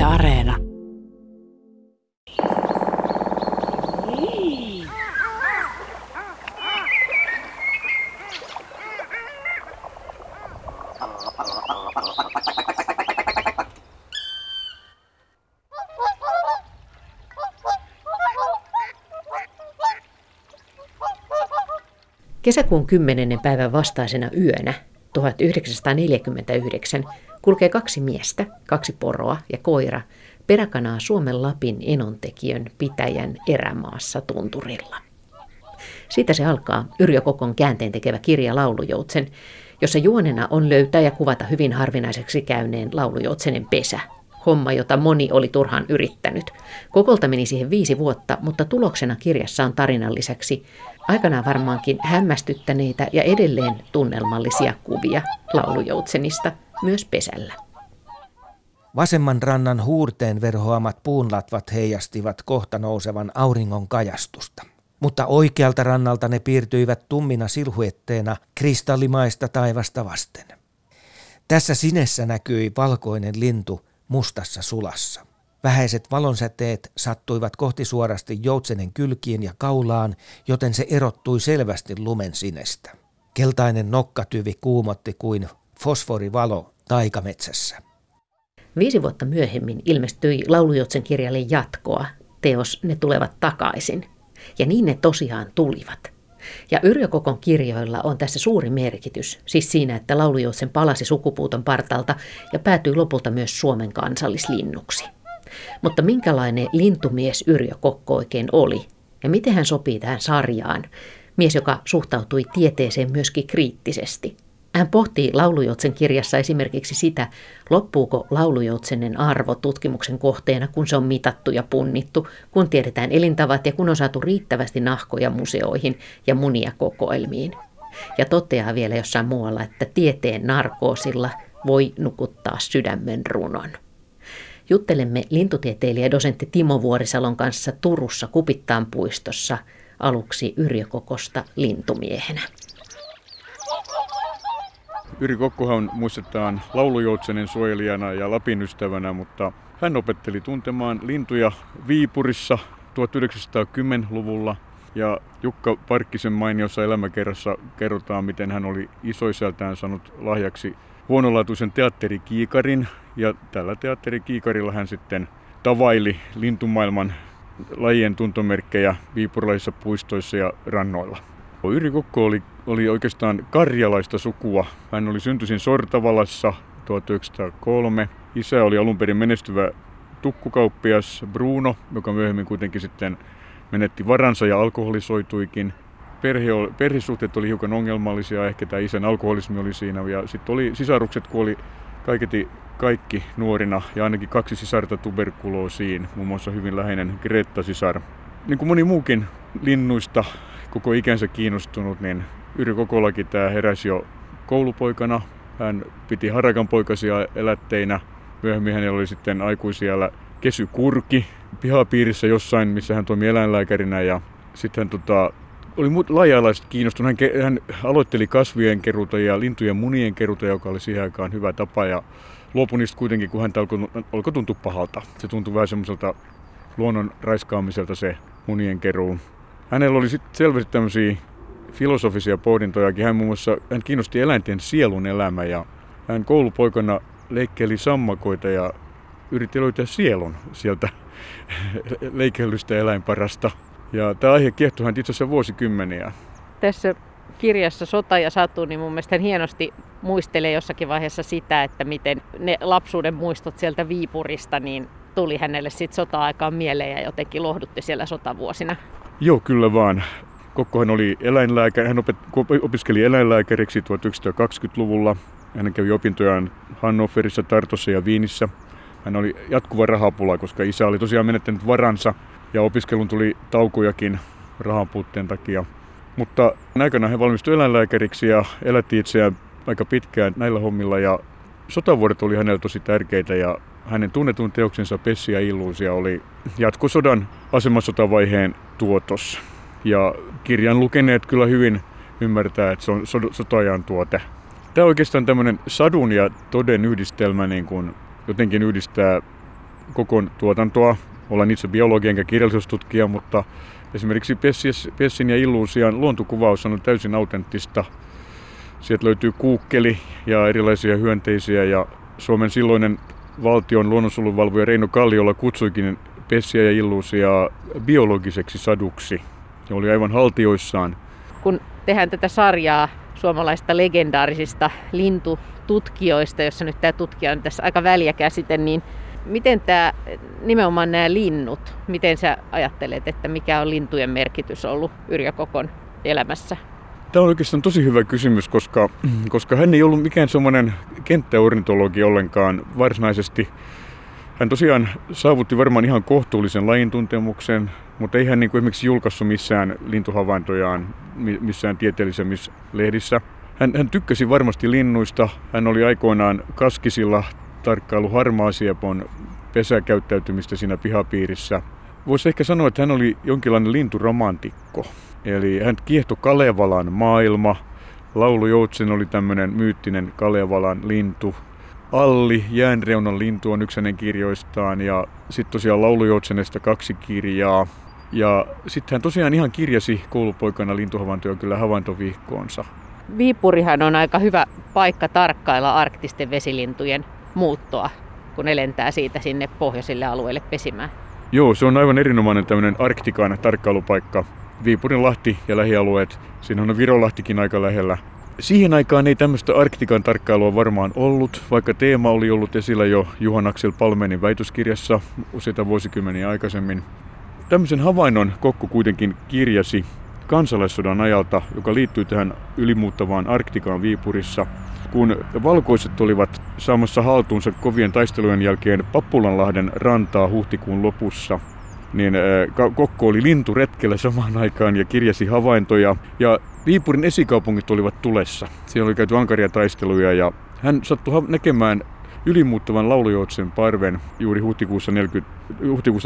Yle Areena. Kesäkuun 10. päivän vastaisena yönä 1949 kulkee kaksi miestä, kaksi poroa ja koira peräkanaa Suomen Lapin Enontekijön pitäjän erämaassa tunturilla. Siitä se alkaa Yrjö Kokon käänteentekevä kirja Laulujoutsen, jossa juonena on löytää ja kuvata hyvin harvinaiseksi käyneen laulujoutsenen pesä. Homma, jota moni oli turhaan yrittänyt. Kokolta meni siihen 5 vuotta, mutta tuloksena kirjassa on tarinan lisäksi aikanaan varmaankin hämmästyttäneitä ja edelleen tunnelmallisia kuvia laulujoutsenista myös pesällä. Vasemman rannan huurteen verhoamat puunlatvat heijastivat kohta nousevan auringon kajastusta. Mutta oikealta rannalta ne piirtyivät tummina silhuetteena kristallimaista taivasta vasten. Tässä sinessä näkyi valkoinen lintu mustassa sulassa. Vähäiset valonsäteet sattuivat kohti suorasti joutsenen kylkiin ja kaulaan, joten se erottui selvästi lumen sinestä. Keltainen nokkatyvi kuumotti kuin fosforivalo taikametsässä. 5 vuotta myöhemmin ilmestyi Laulujoutsen kirjalle jatkoa, teos Ne tulevat takaisin. Ja niin ne tosiaan tulivat. Ja Yrjö Kokon kirjoilla on tässä suuri merkitys, siis siinä, että Laulujoutsen palasi sukupuuton partalta ja päätyi lopulta myös Suomen kansallislinnuksi. Mutta minkälainen lintumies Yrjö Kokko oikein oli? Ja miten hän sopii tähän sarjaan? Mies, joka suhtautui tieteeseen myöskin kriittisesti. Hän pohtii Laulujoutsen kirjassa esimerkiksi sitä, loppuuko laulujoutsenen arvo tutkimuksen kohteena, kun se on mitattu ja punnittu, kun tiedetään elintavat ja kun on saatu riittävästi nahkoja museoihin ja munia kokoelmiin. Ja toteaa vielä jossain muualla, että tieteen narkoosilla voi nukuttaa sydämen runon. Juttelemme lintutieteilijä dosentti Timo Vuorisalon kanssa Turussa Kupittaan puistossa aluksi Yrjö Kokosta lintumiehenä. Yrjö Kokkohan muistetaan laulujoutsenen suojelijana ja Lapin ystävänä, mutta hän opetteli tuntemaan lintuja Viipurissa 1910-luvulla. Ja Jukka Parkkisen mainiossa elämäkerrassa kerrotaan, miten hän oli isoisältään saanut lahjaksi huonolaatuisen teatterikiikarin. Ja tällä teatterikiikarilla hän sitten tavaili lintumaailman lajien tuntomerkkejä viipurilaisissa puistoissa ja rannoilla. Yrjö Kokko oli oikeastaan karjalaista sukua. Hän oli syntyisin Sortavalassa 1903. Isä oli alunperin menestyvä tukkukauppias Bruno, joka myöhemmin kuitenkin sitten menetti varansa ja alkoholisoituikin. Perhesuhteet oli hiukan ongelmallisia, ehkä tämä isän alkoholismi oli siinä. Ja sitten oli sisarukset kuoli kaikki nuorina ja ainakin 2 sisarta tuberkuloosiin, muun muassa hyvin läheinen Greta-sisar. Niin kuin moni muukin linnuista koko ikänsä kiinnostunut, niin Yrjö Kokollakin tämä heräsi jo koulupoikana. Hän piti harakanpoikasia elätteinä. Myöhemmin hänellä oli sitten aikuisiällä Kesy Kurki pihapiirissä jossain, missä hän toimi eläinlääkärinä. Ja sitten hän oli laaja-alaiset kiinnostunut. Hän aloitteli kasvien keruuta ja lintujen munien keruuta, joka oli siihen aikaan hyvä tapa. Ja luopui niistä kuitenkin, kun hän alkoi tuntua pahalta. Se tuntui vähän semmoiselta luonnon raiskaamiselta se munien keruu. Hänellä oli sitten selvästi tämmöisiä filosofisia pohdintojakin. Hän muun muassa kiinnosti eläinten sielun elämä ja hän koulupoikana leikkeili sammakoita ja yritti löytää sielun sieltä leikeilystä eläinparasta. Ja tämä aihe kiehtoi hän itse asiassa vuosikymmeniä. Tässä kirjassa Sota ja Satu, niin mun mielestä hän hienosti muistelee jossakin vaiheessa sitä, että miten ne lapsuuden muistot sieltä Viipurista niin tuli hänelle sitten sota-aikaan mieleen ja jotenkin lohdutti siellä sotavuosina. Joo, kyllä vaan. Kokkohan oli eläinlääkäri. Hän opiskeli eläinlääkäriksi 1920-luvulla. Hän kävi opintojaan Hannoverissa, Tartossa ja Viinissä. Hän oli jatkuva rahapula, koska isä oli tosiaan menettänyt varansa ja opiskelun tuli taukojakin rahan puutteen takia. Mutta aikanaan hän valmistui eläinlääkäriksi ja elätti itseään aika pitkään näillä hommilla. Ja sotavuodet oli hänelle tosi tärkeitä ja hänen tunnetun teoksensa Pessi ja Illusia oli jatkosodan asemasotavaiheen tuotos. Ja kirjan lukeneet kyllä hyvin ymmärtää, että se on sotajan tuote. Tämä on oikeastaan tämmöinen sadun ja toden yhdistelmä niin kuin jotenkin yhdistää Kokon tuotantoa. Olen itse biologi enkä kirjallisuustutkija, mutta esimerkiksi Pessin ja Illusian luontokuvaus on täysin autenttista. Sieltä löytyy kuukkeli ja erilaisia hyönteisiä, ja Suomen silloinen valtion luonnonsuojeluvalvoja Reino Kalliola kutsuikin Pessiä ja Illusiaa biologiseksi saduksi. Se oli aivan haltioissaan. Kun tehdään tätä sarjaa suomalaista legendaarisista lintututkijoista, jossa nyt tämä tutkija on tässä aika väliäkäsite, niin miten tämä, nimenomaan nämä linnut, miten sä ajattelet, että mikä on lintujen merkitys ollut Yrjö Kokon elämässä? Tämä on oikeastaan tosi hyvä kysymys, koska hän ei ollut mikään semmoinen kenttäornitologi ollenkaan varsinaisesti. Hän tosiaan saavutti varmaan ihan kohtuullisen lajintuntemuksen, mutta ei hän niin kuin esimerkiksi julkaissut missään lintuhavaintojaan missään tieteellisemmissä lehdissä. Hän tykkäsi varmasti linnuista. Hän oli aikoinaan kaskisilla tarkkailu harmaasiepon pesäkäyttäytymistä siinä pihapiirissä. Voisi ehkä sanoa, että hän oli jonkinlainen linturomantikko. Eli hän kiehtoi Kalevalan maailma. Laulujoutsen oli tämmöinen myyttinen Kalevalan lintu. Alli, Jäänreunan lintu, on yksi hänen kirjoistaan, ja sitten tosiaan Laulujoutsenesta 2 kirjaa. Ja sitten hän tosiaan ihan kirjasi koulupoikana lintuhavaintoja kyllä havaintovihkoonsa. Viipurihan on aika hyvä paikka tarkkailla arktisten vesilintujen muuttoa, kun ne lentää siitä sinne pohjoisille alueille pesimään. Joo, se on aivan erinomainen tämmöinen Arktikan tarkkailupaikka. Viipurin lahti ja lähialueet, siinä on Virolahtikin aika lähellä. Siihen aikaan ei tämmöistä Arktikan tarkkailua varmaan ollut, vaikka teema oli ollut esillä jo Juhan Aksel Palmenin väitöskirjassa useita vuosikymmeniä aikaisemmin. Tämmöisen havainnon Kokko kuitenkin kirjasi kansalaissodan ajalta, joka liittyy tähän ylimuuttavaan Arktikaan Viipurissa, kun valkoiset olivat saamassa haltuunsa kovien taistelujen jälkeen Pappulanlahden rantaa huhtikuun lopussa. Niin Kokko oli linturetkellä samaan aikaan ja kirjasi havaintoja. Ja Viipurin esikaupungit olivat tulessa. Siellä oli käyty ankaria taisteluja, ja hän sattui näkemään ylimuuttavan laulujoutsen parven juuri huhtikuussa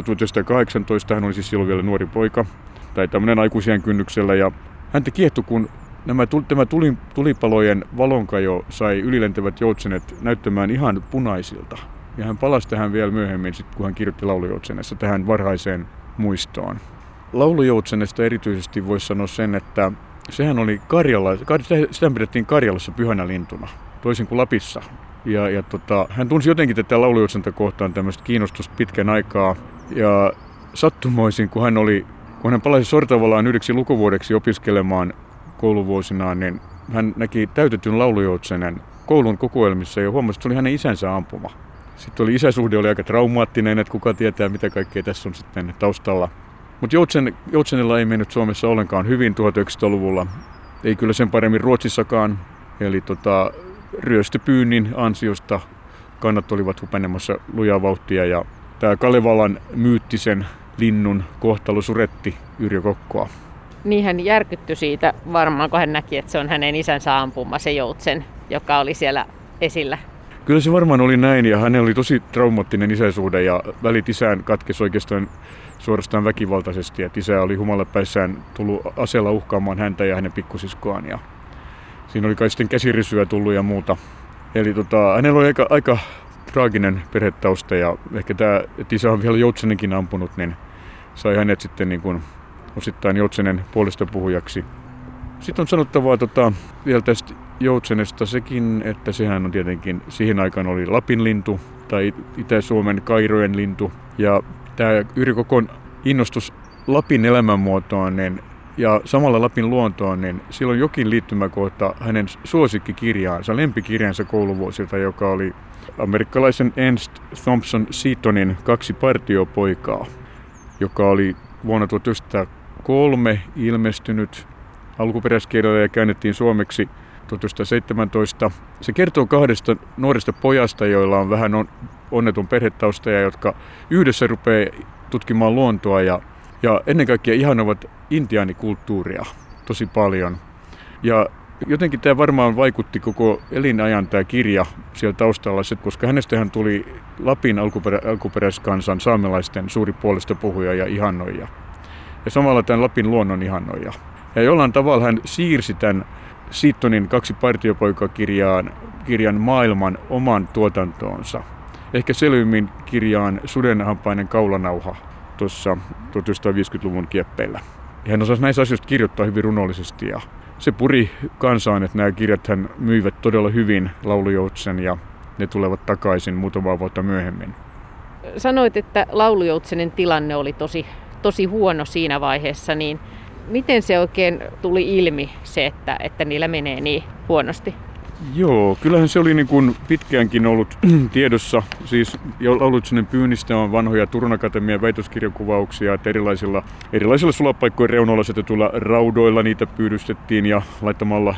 1918. Hän oli siis silloin vielä nuori poika, tai tämmöinen aikuisien kynnyksellä. Ja häntä kiehtoi, kun tämä tulipalojen valonkajo sai ylilentävät joutsenet näyttämään ihan punaisilta. Ja hän palasi tähän vielä myöhemmin, sit, kun hän kirjoitti Laulujoutsenesta, tähän varhaiseen muistoon. Laulujoutsenesta erityisesti voisi sanoa sen, että sehän oli sitä pidettiin Karjalassa pyhänä lintuna, toisin kuin Lapissa. Hän tunsi jotenkin tätä Laulujoutsenta kohtaan tämmöistä kiinnostusta pitkän aikaa. Ja sattumoisin, kun hän palasi Sortavalaan 9 lukuvuodeksi opiskelemaan kouluvuosinaan, niin hän näki täytetyn Laulujoutsenen koulun kokoelmissa ja huomasi, että se oli hänen isänsä ampuma. Sitten oli isäsuhde oli aika traumaattinen, että kuka tietää mitä kaikkea tässä on sitten taustalla. Mutta joutsenilla ei mennyt Suomessa ollenkaan hyvin 1900-luvulla. Ei kyllä sen paremmin Ruotsissakaan. Eli ryöstöpyynnin ansiosta kannat olivat hupenemassa lujaa vauhtia. Ja tämä Kalevalan myyttisen linnun kohtalo suretti Yrjö Kokkoa. Niin hän järkyttyi siitä varmaan, kun hän näki, että se on hänen isänsä ampuma se joutsen, joka oli siellä esillä. Kyllä se varmaan oli näin, ja hänellä oli tosi traumaattinen isäsuhde, ja välit isään katkesi oikeastaan suorastaan väkivaltaisesti. Et isä oli humalapäissään tullut aseella uhkaamaan häntä ja hänen pikkusiskoaan, ja siinä oli kai sitten käsirisyä tullut ja muuta. Eli hänellä oli aika traaginen perhetausta, ja ehkä tämä, että isä on vielä joutsenenkin ampunut, niin sai hänet sitten niin kuin osittain joutsenen puolesta puhujaksi. Sitten on sanottavaa vielä tästä joutsenesta sekin, että sehän on tietenkin, siihen aikaan oli Lapin lintu tai Itä-Suomen Kairojen lintu. Ja tämä Yrjö Kokon innostus Lapin elämänmuotoon niin, ja samalla Lapin luontoon, niin sillä on jokin liittymäkohta hänen suosikkikirjaansa, lempikirjansa kouluvuosilta, joka oli amerikkalaisen Ernst Thompson Setonin Kaksi partiopoikaa, joka oli vuonna 1903 ilmestynyt alkuperäiskielellä ja käännettiin suomeksi 1917. Se kertoo 2 nuoresta pojasta, joilla on vähän onneton perhetausta ja jotka yhdessä rupeaa tutkimaan luontoa ja ennen kaikkea ihanoivat intiaanikulttuuria tosi paljon. Ja jotenkin tämä varmaan vaikutti koko elinajan tämä kirja siellä taustalla, koska hänestähän tuli Lapin alkuperäiskansan saamelaisten suuri puolesta puhuja ja ihannoija. Ja samalla tämän Lapin luonnon ihannoija. Ja jollain tavalla hän siirsi tämän Setonin Kaksi partiopoikaa-kirjan maailman oman tuotantoonsa. ehkä selvimmin kirjaan Sudenhampainen kaulanauha tuossa 1950-luvun kieppeillä. Hän osasi näissä asioissa kirjoittaa hyvin runollisesti ja se puri kansaan, että nämä kirjat hän myivät todella hyvin, Laulujoutsen ja Ne tulevat takaisin muutamaa vuotta myöhemmin. Sanoit, että Laulujoutsenen tilanne oli tosi huono siinä vaiheessa, niin miten se oikein tuli ilmi se, että niillä menee niin huonosti? Joo, kyllähän se oli niin kuin pitkäänkin ollut tiedossa. Siis Laulujoutsen pyynnistä on vanhoja Turun Akatemian väitöskirjakuvauksia, että erilaisilla sulapaikkojen reunoilla asetetuilla raudoilla niitä pyydystettiin ja laittamalla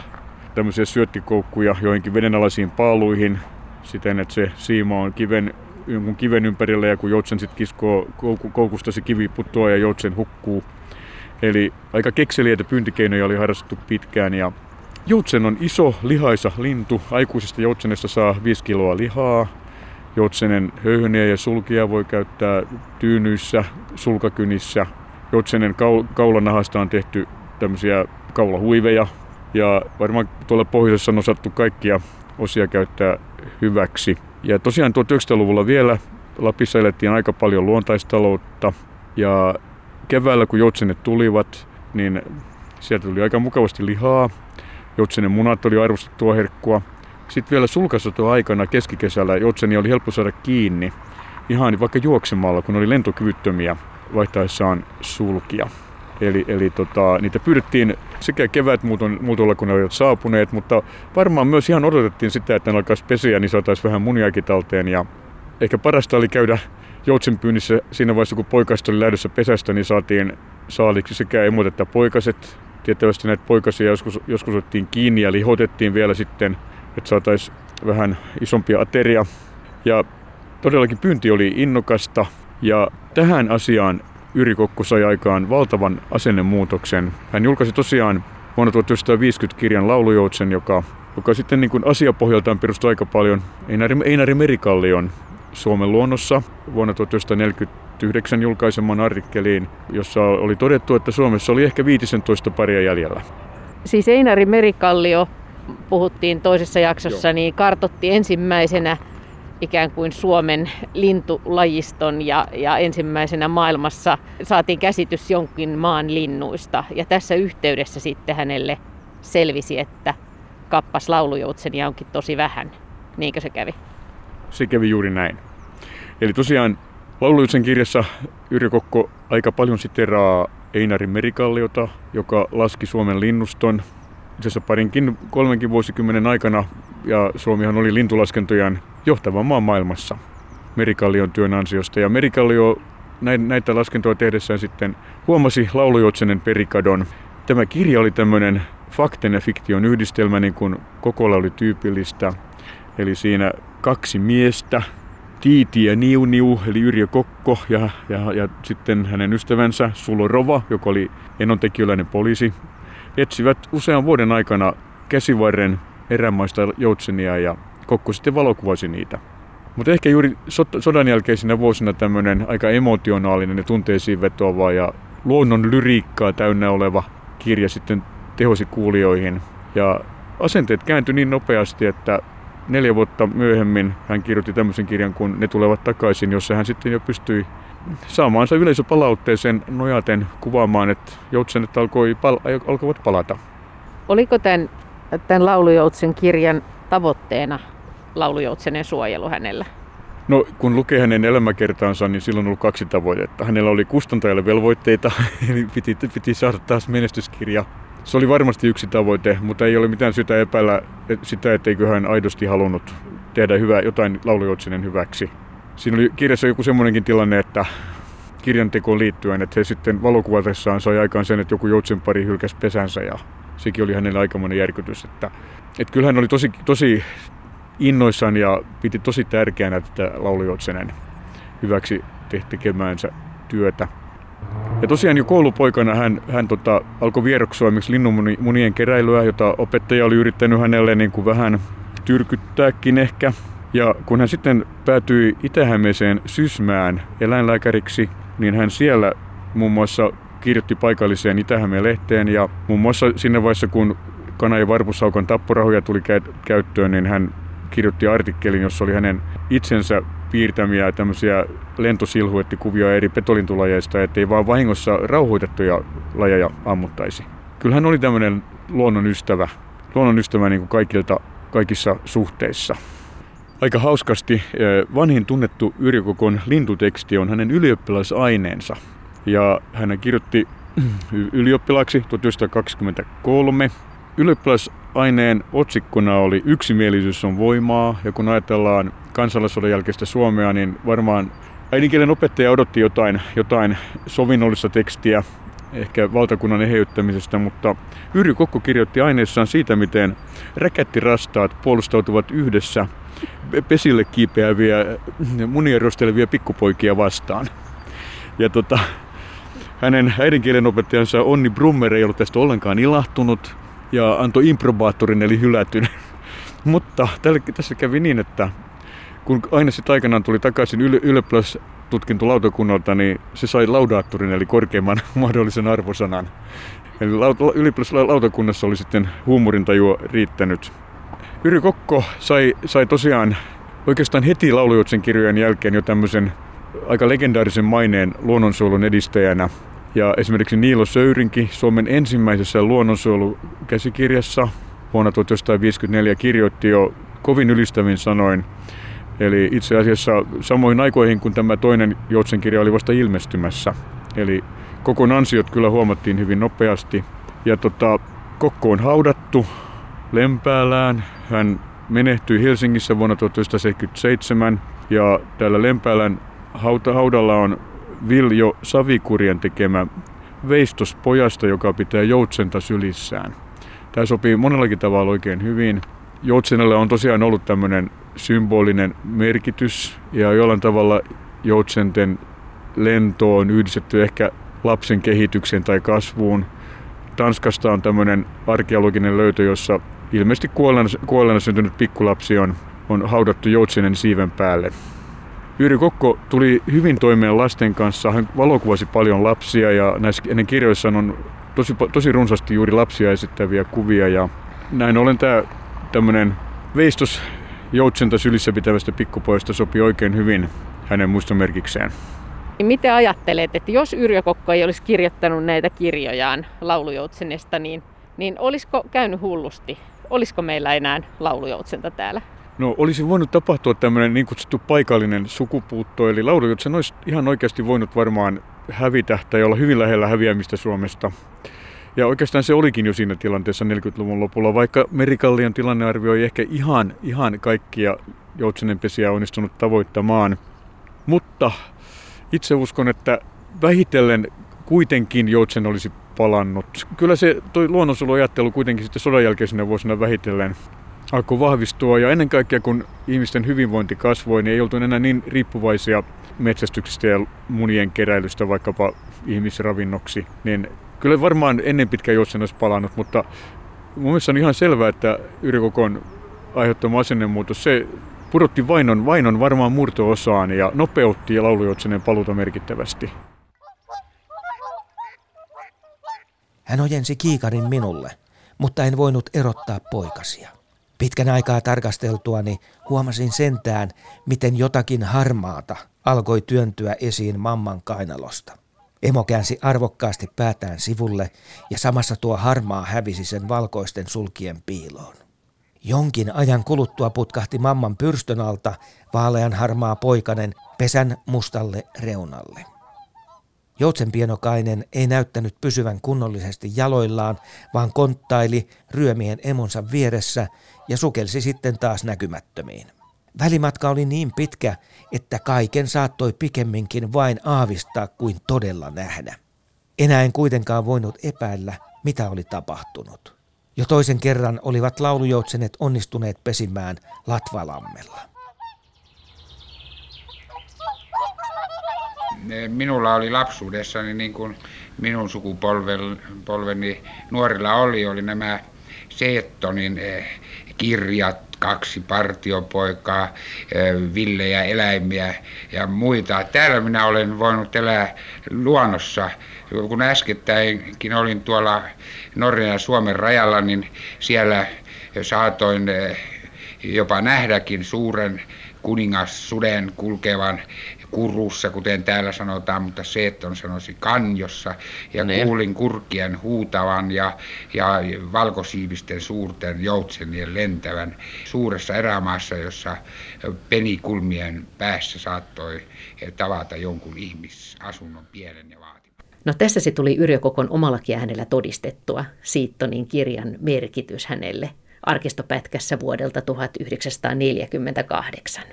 tämmöisiä syöttikoukkuja joihinkin vedenalaisiin paaluihin siten, että se siima on kiven ympärillä ja kun joutsen sitten kiskoo koukusta, se kivi putoaa ja joutsen hukkuu. Eli aika kekseliäitä pyyntikeinoja oli harrastettu pitkään ja joutsen on iso, lihaisa lintu. Aikuisesta joutsenesta saa 5 kiloa lihaa. Joutsenen höyheniä ja sulkia voi käyttää tyynyissä, sulkakynissä. Joutsenen kaulanahasta on tehty tämmöisiä kaulahuiveja. Ja varmaan tuolla pohjoisessa on osattu kaikkia osia käyttää hyväksi. Ja tosiaan 1900-luvulla vielä Lapissa elettiin aika paljon luontaistaloutta. Ja keväällä kun joutsenet tulivat, niin sieltä tuli aika mukavasti lihaa. Joutsenen munat oli arvostettua herkkua. Sitten vielä sulkasoton aikana keskikesällä joutsenia oli helppo saada kiinni ihan vaikka juoksemalla, kun oli lentokyvyttömiä vaihtaessaan sulkia. Eli niitä pyydettiin sekä kevätmuutolla, kun ne olivat saapuneet, mutta varmaan myös ihan odotettiin sitä, että ne alkaisi pesiä, niin saataisiin vähän muniakin talteen. Ja ehkä parasta oli käydä joutsenpyynnissä siinä vaiheessa, kun poikasta oli lähdössä pesästä, niin saatiin saaliksi sekä emot että poikaset. Tiettävästi näitä poikasia joskus otettiin kiinni ja lihotettiin vielä sitten, että saataisiin vähän isompia ateria. Ja todellakin pyynti oli innokasta ja tähän asiaan Yrjö Kokko sai aikaan valtavan asennemuutoksen. Hän julkaisi tosiaan vuonna 1950 kirjan Laulujoutsen, joka sitten niin kuin asiapohjaltaan perustui aika paljon Einari Merikallion Suomen luonnossa vuonna 1949 julkaiseman artikkeliin, jossa oli todettu, että Suomessa oli ehkä 15 paria jäljellä. Siis Einari Merikallio, puhuttiin toisessa jaksossa, niin kartoitti ensimmäisenä ikään kuin Suomen lintulajiston ja ensimmäisenä maailmassa saatiin käsitys jonkin maan linnuista. Ja tässä yhteydessä sitten hänelle selvisi, että kappas laulujoutsenia onkin tosi vähän. Niinkö se kävi? Se kävi juuri näin. Eli tosiaan Laulujoutsen kirjassa Yrjö Kokko aika paljon siteraa Einari Merikalliota, joka laski Suomen linnuston itse asiassa parinkin, 3 vuosikymmenen aikana, ja Suomihan oli lintulaskentojaan johtava maa maailmassa Merikallion työn ansiosta. Ja Merikallio näitä laskentoja tehdessään sitten huomasi Laulujoutsenen perikadon. Tämä kirja oli tämmöinen fakten ja fiktion yhdistelmä, niin kuin Kokolla oli tyypillistä. Eli siinä 2 miestä, Tiiti ja Niuniu, eli Yrjö Kokko ja sitten hänen ystävänsä Sulo Rova, joka oli enontekijöläinen poliisi, etsivät usean vuoden aikana käsivarren erämaista joutsenia ja Kokko sitten valokuvasi niitä. Mutta ehkä juuri sodan jälkeisinä vuosina tämmöinen aika emotionaalinen ja tunteisiin vetoava ja luonnon lyriikkaa täynnä oleva kirja sitten tehosi kuulijoihin. Ja asenteet kääntyi niin nopeasti, että 4 vuotta myöhemmin hän kirjoitti tämmöisen kirjan kuin Ne tulevat takaisin, jossa hän sitten jo pystyi saamaansa yleisöpalautteeseen nojaten kuvaamaan, että joutsenet alkoivat palata. Oliko tämän Laulujoutsen kirjan tavoitteena laulujoutsenen suojelu hänellä? No, kun lukee hänen elämäkertaansa, niin silloin on ollut 2 tavoitetta. Hänellä oli kustantajalle velvoitteita, eli piti saada taas menestyskirja. Se oli varmasti yksi tavoite, mutta ei ole mitään syytä epäillä sitä, etteikö hän aidosti halunnut tehdä jotain laulujoutsenen hyväksi. Siinä oli kirjassa joku semmoinenkin tilanne, että kirjantekoon liittyen, että he sitten valokuvatessaan sai aikaan sen, että joku joutsenpari hylkäsi pesänsä ja sekin oli hänelle aikamoinen järkytys. Että kyllä hän oli tosi innoissaan ja piti tosi tärkeänä tätä laulujoutsenen hyväksi tekemäänsä työtä. Ja tosiaan jo koulupoikana hän alkoi vieroksua esimerkiksi linnunmunien keräilyä, jota opettaja oli yrittänyt hänelle niin kuin vähän tyrkyttääkin ehkä. Ja kun hän sitten päätyi Itähämeeseen Sysmään eläinlääkäriksi, niin hän siellä muun muassa kirjoitti paikalliseen Itähämeen lehteen. Ja muun muassa siinä vaiheessa, kun kana- ja varpushaukan tapporahoja tuli käyttöön, niin hän kirjoitti artikkelin, jossa oli hänen itsensä piirtämiä tämmöisiä lentosilhuettikuvia eri petolintulajeista, ettei vaan vahingossa rauhoitettuja lajeja ammuttaisi. Kyllähän oli tämmöinen luonnon ystävä niin kuin kaikissa suhteissa. Aika hauskasti vanhin tunnettu Yrjö Kokon lintuteksti on hänen ylioppilasaineensa. Ja hän kirjoitti ylioppilaaksi 1923. Ylioppilasaineen otsikkona oli Yksimielisyys on voimaa, ja kun ajatellaan kansalaissodan jälkeistä Suomea, niin varmaan äidinkielen opettaja odotti jotain sovinnollista tekstiä, ehkä valtakunnan eheyttämisestä, mutta Yrjö Kokko kirjoitti aineessaan siitä, miten räkättirastaat puolustautuvat yhdessä pesille kiipeäviä, munia rostelevia pikkupoikia vastaan. Ja hänen äidinkielen opettajansa Onni Brummer ei ollut tästä ollenkaan ilahtunut ja antoi improbaattorin eli hylätyn. Mutta tässä kävi niin, että kun aine sitten aikanaan tuli takaisin ylioppilastutkintolautakunnalta, niin se sai laudaattorin eli korkeimman mahdollisen arvosanan. Eli ylioppilaslautakunnassa oli sitten huumorintajua riittänyt. Yrjö Kokko sai tosiaan oikeastaan heti Laulujoutsen kirjojen jälkeen jo tämmöisen aika legendaarisen maineen luonnonsuojelun edistäjänä. Ja esimerkiksi Niilo Söyrinki Suomen ensimmäisessä luonnonsuojelukäsikirjassa vuonna 1954 kirjoitti jo kovin ylistävin sanoin. Eli itse asiassa samoin aikoihin, kun tämä toinen joutsenkirja oli vasta ilmestymässä. Eli Kokon ansiot kyllä huomattiin hyvin nopeasti. Ja Kokko on haudattu Lempäälään. Hän menehtyi Helsingissä vuonna 1977 ja täällä Lempäälän haudalla on Viljo Savikurjen tekemä veistos pojasta, joka pitää joutsenta sylissään. Tämä sopii monellakin tavalla oikein hyvin. Joutsenella on tosiaan ollut tämmöinen symbolinen merkitys ja jollain tavalla joutsenten lento on yhdistetty ehkä lapsen kehitykseen tai kasvuun. Tanskasta on tämmöinen arkeologinen löytö, jossa ilmeisesti kuolleena syntynyt pikkulapsi on haudattu joutsenen siiven päälle. Yrjö Kokko tuli hyvin toimeen lasten kanssa. Hän valokuvasi paljon lapsia ja näissä hänen kirjoissaan on tosi runsaasti juuri lapsia esittäviä kuvia. Ja näin ollen tämä tämmöinen veistos joutsenta sylissä pitävästä pikkupojasta sopii oikein hyvin hänen muistomerkikseen. Miten ajattelet, että jos Yrjö Kokko ei olisi kirjoittanut näitä kirjojaan laulujoutsenesta, niin olisiko käynyt hullusti? Olisiko meillä enää laulujoutsenta täällä? No, olisi voinut tapahtua tämmöinen niin kutsuttu paikallinen sukupuutto, eli laulujoutsen olisi ihan oikeasti voinut varmaan hävitä tai olla hyvin lähellä häviämistä Suomesta. Ja oikeastaan se olikin jo siinä tilanteessa 40-luvun lopulla, vaikka Merikallion tilannearvio ei ehkä ihan kaikkia joutsenenpesiä onnistunut tavoittamaan. Mutta itse uskon, että vähitellen kuitenkin joutsen olisi palannut. Kyllä se luonnonsuojeluajattelu kuitenkin sitten sodan jälkeisenä vuosina vähitellen alkoi vahvistua, ja ennen kaikkea kun ihmisten hyvinvointi kasvoi, niin ei oltu enää niin riippuvaisia metsästyksestä ja munien keräilystä vaikkapa ihmisravinnoksi. Niin kyllä varmaan ennen pitkään joutsen olisi palannut, mutta mun mielestä on ihan selvää, että Yrjö Kokon aiheuttama asennemuutos, se pudotti vainon varmaan murto-osaan ja nopeutti laulujoutsenen paluuta merkittävästi. Hän ojensi kiikarin minulle, mutta en voinut erottaa poikasia. Pitkän aikaa tarkasteltuani huomasin sentään, miten jotakin harmaata alkoi työntyä esiin mamman kainalosta. Emo käänsi arvokkaasti päätään sivulle ja samassa tuo harmaa hävisi sen valkoisten sulkien piiloon. Jonkin ajan kuluttua putkahti mamman pyrstön alta vaalean harmaa poikanen pesän mustalle reunalle. Joutsenpienokainen ei näyttänyt pysyvän kunnollisesti jaloillaan, vaan konttaili ryömien emonsa vieressä ja sukelsi sitten taas näkymättömiin. Välimatka oli niin pitkä, että kaiken saattoi pikemminkin vain aavistaa kuin todella nähdä. Enää en kuitenkaan voinut epäillä, mitä oli tapahtunut. Jo toisen kerran olivat laulujoutsenet onnistuneet pesimään Latvalammella. Minulla oli lapsuudessani, niin kuin minun sukupolveni nuorilla oli nämä Setonin kirjat, Kaksi partiopoikaa, villejä eläimiä ja muita. Täällä minä olen voinut elää luonnossa. Kun äskettäinkin olin tuolla Norjan ja Suomen rajalla, niin siellä saatoin jopa nähdäkin suuren kuningassuden kulkevan kurussa, kuten täällä sanotaan, mutta Seton sanoisi kanjossa. Ja ne. Kuulin kurkien huutavan ja valkosiivisten suurten joutsenien lentävän suuressa erämaassa, jossa penikulmien päässä saattoi tavata jonkun ihmisasunnon pienen ja vaativan. No tässä se tuli Yrjö Kokon omallakin äänellä todistettua Seetonin kirjan merkitys hänelle arkistopätkässä vuodelta 1948.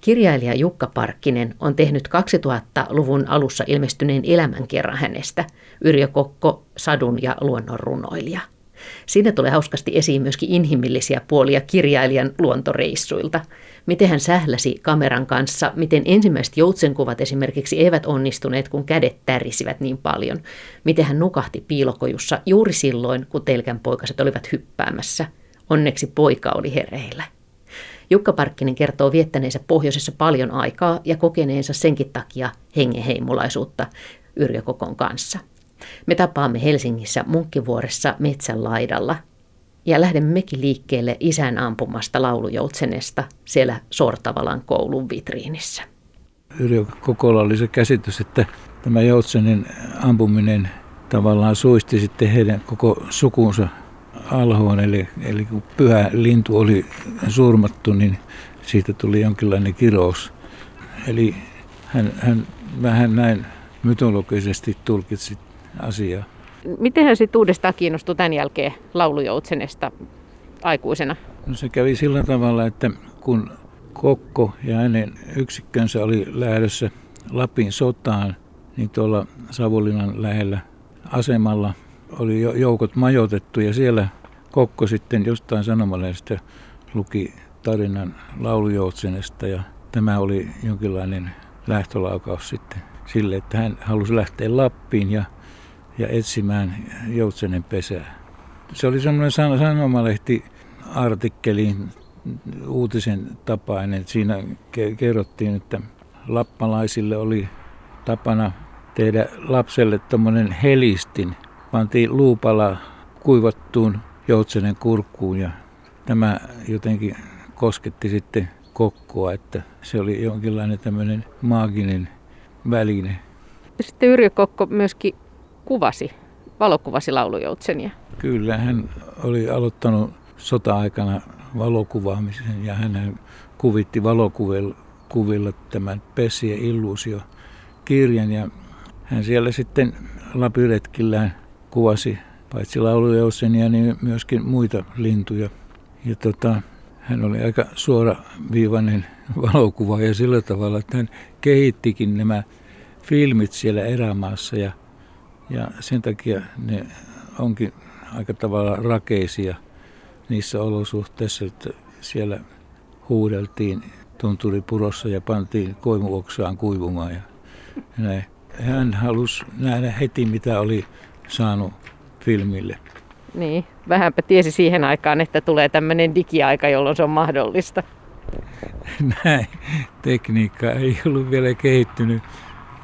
Kirjailija Jukka Parkkinen on tehnyt 2000-luvun alussa ilmestyneen elämänkerran hänestä, Yrjö Kokko, sadun ja luonnonrunoilija. Siinä tulee hauskasti esiin myöskin inhimillisiä puolia kirjailijan luontoreissuilta. Miten hän sähläsi kameran kanssa, miten ensimmäiset joutsenkuvat esimerkiksi eivät onnistuneet, kun kädet tärisivät niin paljon. Miten hän nukahti piilokojussa juuri silloin, kun telkänpoikaset olivat hyppäämässä. Onneksi poika oli hereillä. Jukka Parkkinen kertoo viettäneensä pohjoisessa paljon aikaa ja kokeneensa senkin takia hengenheimolaisuutta Yrjö Kokon kanssa. Me tapaamme Helsingissä Munkkivuoressa metsän laidalla ja lähdemme mekin liikkeelle isän ampumasta laulujoutsenesta siellä Sortavalan koulun vitriinissä. Yrjö Kokolla oli se käsitys, että tämä joutsenen ampuminen tavallaan suisti sitten heidän koko sukunsa alhoon, eli kun pyhä lintu oli surmattu, niin siitä tuli jonkinlainen kirous. Eli hän vähän näin mytologisesti tulkitsi asiaa. Miten hän sitten uudestaan kiinnostui tämän jälkeen laulujoutsenesta aikuisena? No se kävi sillä tavalla, että kun Kokko ja hänen yksikkönsä oli lähdössä Lapin sotaan, niin tuolla Savonlinnan lähellä asemalla oli joukot majoitettu ja siellä Kokko sitten jostain sanomalehdestä luki tarinan laulujoutsenesta ja tämä oli jonkinlainen lähtölaukaus sitten sille, että hän halusi lähteä Lappiin ja etsimään joutsenen pesää. Se oli semmoinen sanomalehti-artikkeli, uutisen tapainen. Siinä kerrottiin, että lappalaisille oli tapana tehdä lapselle tommoinen helistin. Pantiin luupala kuivattuun joutsenen kurkkuun ja tämä jotenkin kosketti sitten Kokkoa, että se oli jonkinlainen tämmöinen maaginen väline. Sitten Yrjö Kokko myöskin valokuvasi laulujoutsenia. Kyllä, hän oli aloittanut sota-aikana valokuvaamisen ja hän kuvitti valokuvilla tämän Pessi ja Illusio -kirjan ja hän siellä sitten Lapiretkillään kuvasi paitsi laulujoutsenia niin myöskin muita lintuja. Ja hän oli aika suoraviivainen valokuvaaja sillä tavalla, että hän kehittikin nämä filmit siellä erämaassa ja sen takia ne onkin aika tavalla rakeisia niissä olosuhteissa, että siellä huudeltiin tunturipurossa ja pantiin koivuoksaan kuivumaan ja näin. Hän halusi nähdä heti, mitä oli saanut filmille. Niin, vähänpä tiesi siihen aikaan, että tulee tämmöinen digiaika, jolloin se on mahdollista. Näin, tekniikka ei ollut vielä kehittynyt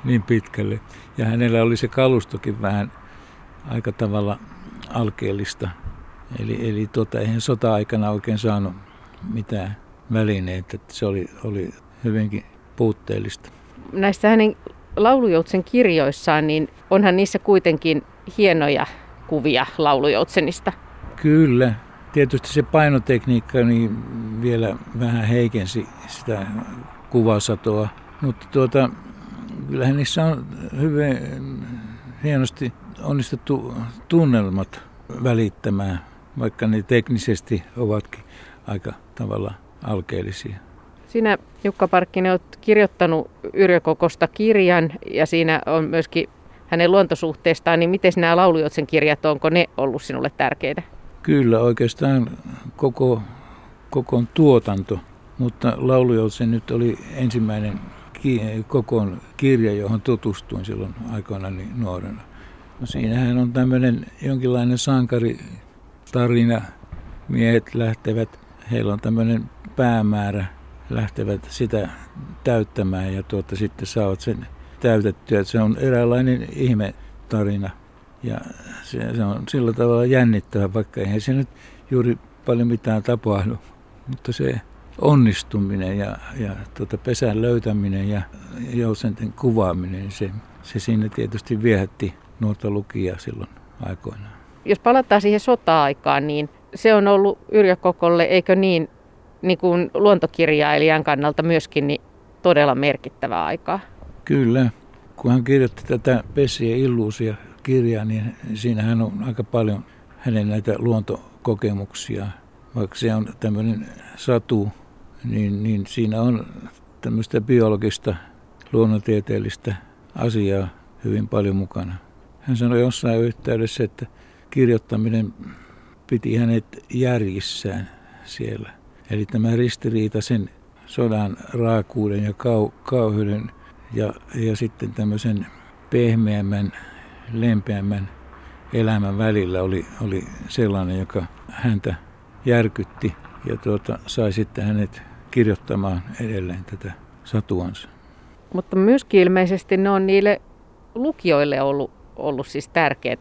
niin pitkälle. Ja hänellä oli se kalustokin vähän aika tavalla alkeellista. Eli eihän sota-aikana oikein saanut mitään välineitä. Se oli hyvinkin puutteellista. Näissä hänen laulujoutsen kirjoissaan, niin onhan niissä kuitenkin hienoja kuvia laulujoutsenista. Kyllä. Tietysti se painotekniikka niin vielä vähän heikensi sitä kuvasatoa, mutta kyllähän niissä on hyvin hienosti onnistuttu tunnelmat välittämään, vaikka ne teknisesti ovatkin aika tavalla alkeellisia. Sinä, Jukka Parkkinen, olet kirjoittanut Yrjö Kokosta kirjan ja siinä on myöskin hänen luontosuhteestaan, niin miten nämä laulujoutsen kirjat, onko ne ollut sinulle tärkeitä? Kyllä, oikeastaan Kokon tuotanto, mutta laulujoutsen nyt oli ensimmäinen Kokon kirja, johon tutustuin silloin aikoinaan niin nuorena. No siinähän on tämmöinen jonkinlainen sankaritarina. Miehet lähtevät, heillä on tämmöinen päämäärä, lähtevät sitä täyttämään ja sitten saavat sen täytettyä. Se on eräänlainen ihmetarina ja se on sillä tavalla jännittävä, vaikka eihän se nyt juuri paljon mitään tapahdu. Mutta se onnistuminen ja pesän löytäminen ja joutsenten kuvaaminen, se siinä tietysti viehätti nuorta lukijaa silloin aikoinaan. Jos palataan siihen sota-aikaan, niin se on ollut Yrjö Kokolle, eikö niin kuin luontokirjailijan kannalta myöskin niin todella merkittävä aikaa. Kyllä. Kun hän kirjoitti tätä Pessi ja Illusia -kirjaa, niin siinähän on aika paljon hänen näitä luontokokemuksia. Vaikka se on tämmöinen satu, niin siinä on tämmöistä biologista, luonnontieteellistä asiaa hyvin paljon mukana. Hän sanoi jossain yhteydessä, että kirjoittaminen piti hänet järjissään siellä. Eli tämä ristiriita sen sodan raakuuden ja kauheuden ja sitten tämmöisen pehmeämmän, lempeämmän elämän välillä oli sellainen, joka häntä järkytti ja sai sitten hänet kirjoittamaan edelleen tätä satuansa. Mutta myöskin ilmeisesti ne on niille lukijoille ollut siis tärkeää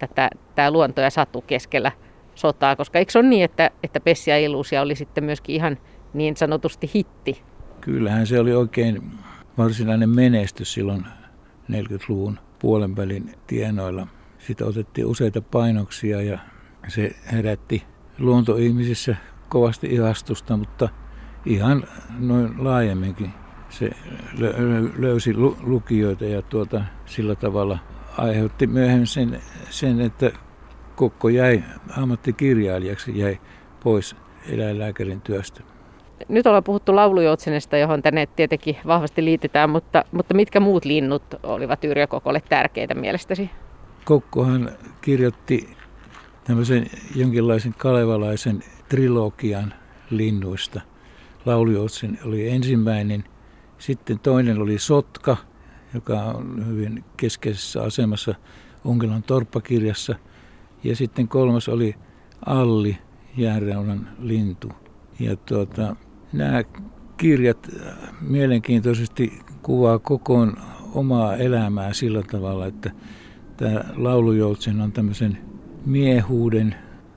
tämä luonto ja satu keskellä sotaa, koska eikö se ole niin, että Pessi ja Illusia oli sitten myöskin ihan niin sanotusti hitti? Kyllähän se oli oikein varsinainen menestys silloin 40-luvun puolenvälin tienoilla. Sitä otettiin useita painoksia ja se herätti luontoihmisissä kovasti ihastusta, mutta ihan noin laajemminkin se löysi lukijoita ja sillä tavalla aiheutti myöhemmin sen, että Kokko jäi ammattikirjailijaksi, jäi pois eläinlääkärin työstä. Nyt ollaan puhuttu laulujoutsenesta, johon tänne tietenkin vahvasti liitetään, mutta mitkä muut linnut olivat Yrjö Kokolle tärkeitä mielestäsi? Kokkohan kirjoitti tämmöisen jonkinlaisen kalevalaisen trilogian linnuista. Laulujoutsen oli ensimmäinen, sitten toinen oli Sotka, joka on hyvin keskeisessä asemassa Ungelan torppakirjassa, ja sitten kolmas oli Alli, Jäänreunan lintu. Ja nämä kirjat mielenkiintoisesti kuvaa kokoon omaa elämää sillä tavalla, että tämä laulujoutsen on tämmöisen miehuuden,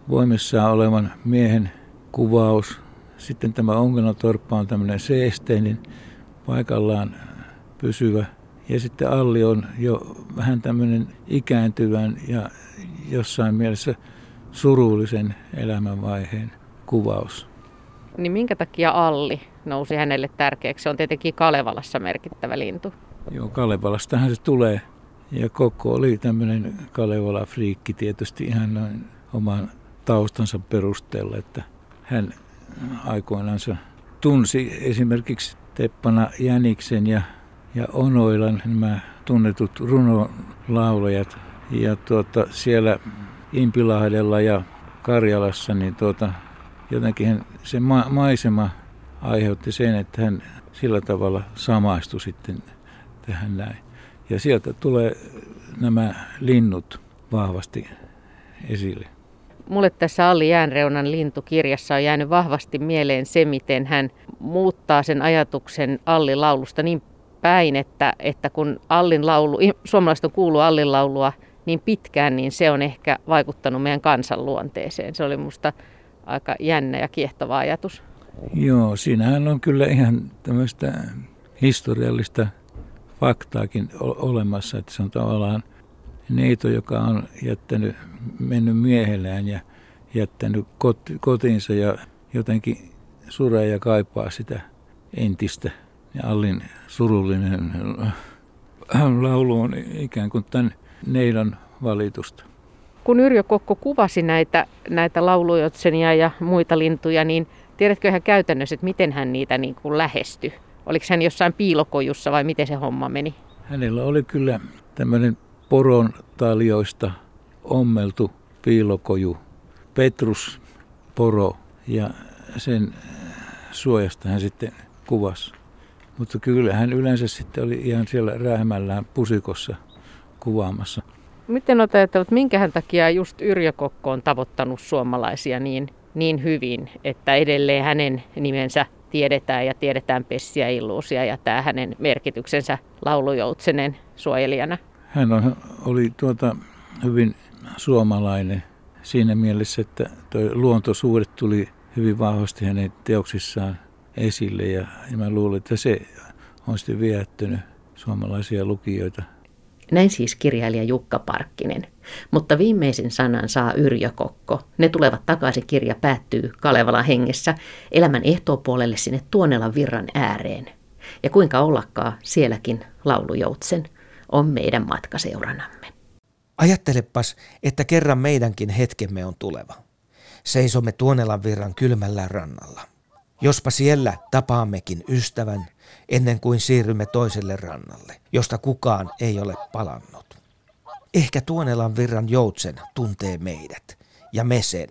voimessaan olevan miehen kuvaus. Sitten tämä Ungelan torppa on tämmöinen seesteinen, paikallaan pysyvä. Ja sitten Alli on jo vähän tämmöinen ikääntyvän ja jossain mielessä surullisen elämänvaiheen kuvaus. Niin minkä takia Alli nousi hänelle tärkeäksi? Se on tietenkin Kalevalassa merkittävä lintu. Joo, Kalevalastahan se tulee. Ja Kokko oli tämmöinen Kalevala-friikki tietysti ihan noin oman taustansa perusteella, että hän aikoinansa tunsi esimerkiksi Teppana Jäniksen ja Onoilan nämä tunnetut runolaulajat. Ja siellä Impilahdella ja Karjalassa niin jotenkin se maisema aiheutti sen, että hän sillä tavalla samaistui sitten tähän näin. Ja sieltä tulee nämä linnut vahvasti esille. Mulle tässä Alli Jäänreunan lintukirjassa on jäänyt vahvasti mieleen se, miten hän muuttaa sen ajatuksen Allin laulusta niin päin, että kun Allin laulu, suomalaiset on kuullut Allin laulua niin pitkään, niin se on ehkä vaikuttanut meidän kansanluonteeseen. Se oli musta aika jännä ja kiehtova ajatus. Joo, siinähän on kyllä ihan tämmöistä historiallista faktaakin olemassa, että se on tavallaan neito, joka on mennyt miehelään ja jättänyt kotiinsa ja jotenkin suree ja kaipaa sitä entistä. Ja Allin surullinen laulu on ikään kuin tämän neidon valitusta. Kun Yrjö Kokko kuvasi näitä laulujotsenia ja muita lintuja, niin tiedätkö ihan käytännössä, että miten hän niitä niin kuin lähestyi? Oliko hän jossain piilokojussa vai miten se homma meni? Hänellä oli kyllä tämmöinen poron taljoista ommeltu piilokoju, petrusporo, ja sen suojasta hän sitten kuvasi. Mutta kyllä hän yleensä sitten oli ihan siellä rähmällään pusikossa kuvaamassa. Miten olet ajatellut, minkähän takia just Yrjö Kokko on tavoittanut suomalaisia niin hyvin, että edelleen hänen nimensä tiedetään ja tiedetään Pessi ja Illusia ja tämä hänen merkityksensä laulujoutsenen suojelijana? Hän oli hyvin suomalainen siinä mielessä, että luontosuhde tuli hyvin vahvasti hänen teoksissaan esille ja mä luulen, että se on sitten viehättänyt suomalaisia lukijoita. Näin siis kirjailija Jukka Parkkinen. Mutta viimeisen sanan saa Yrjö Kokko. Ne tulevat takaisin -kirja päättyy Kalevalan hengessä elämän ehtoopuolelle sinne Tuonelan virran ääreen. Ja kuinka ollakaan, sielläkin laulujoutsen on meidän matkaseuranamme. Ajattelepas, että kerran meidänkin hetkemme on tuleva. Seisomme Tuonelan virran kylmällä rannalla. Jospa siellä tapaammekin ystävän ennen kuin siirrymme toiselle rannalle, josta kukaan ei ole palannut. Ehkä Tuonelan virran joutsen tuntee meidät ja me sen.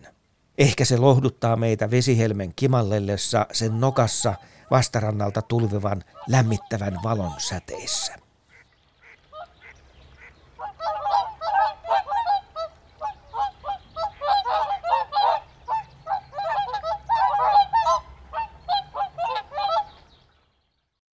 Ehkä se lohduttaa meitä vesihelmen kimallellessa sen nokassa vastarannalta tulvivan lämmittävän valon säteissä.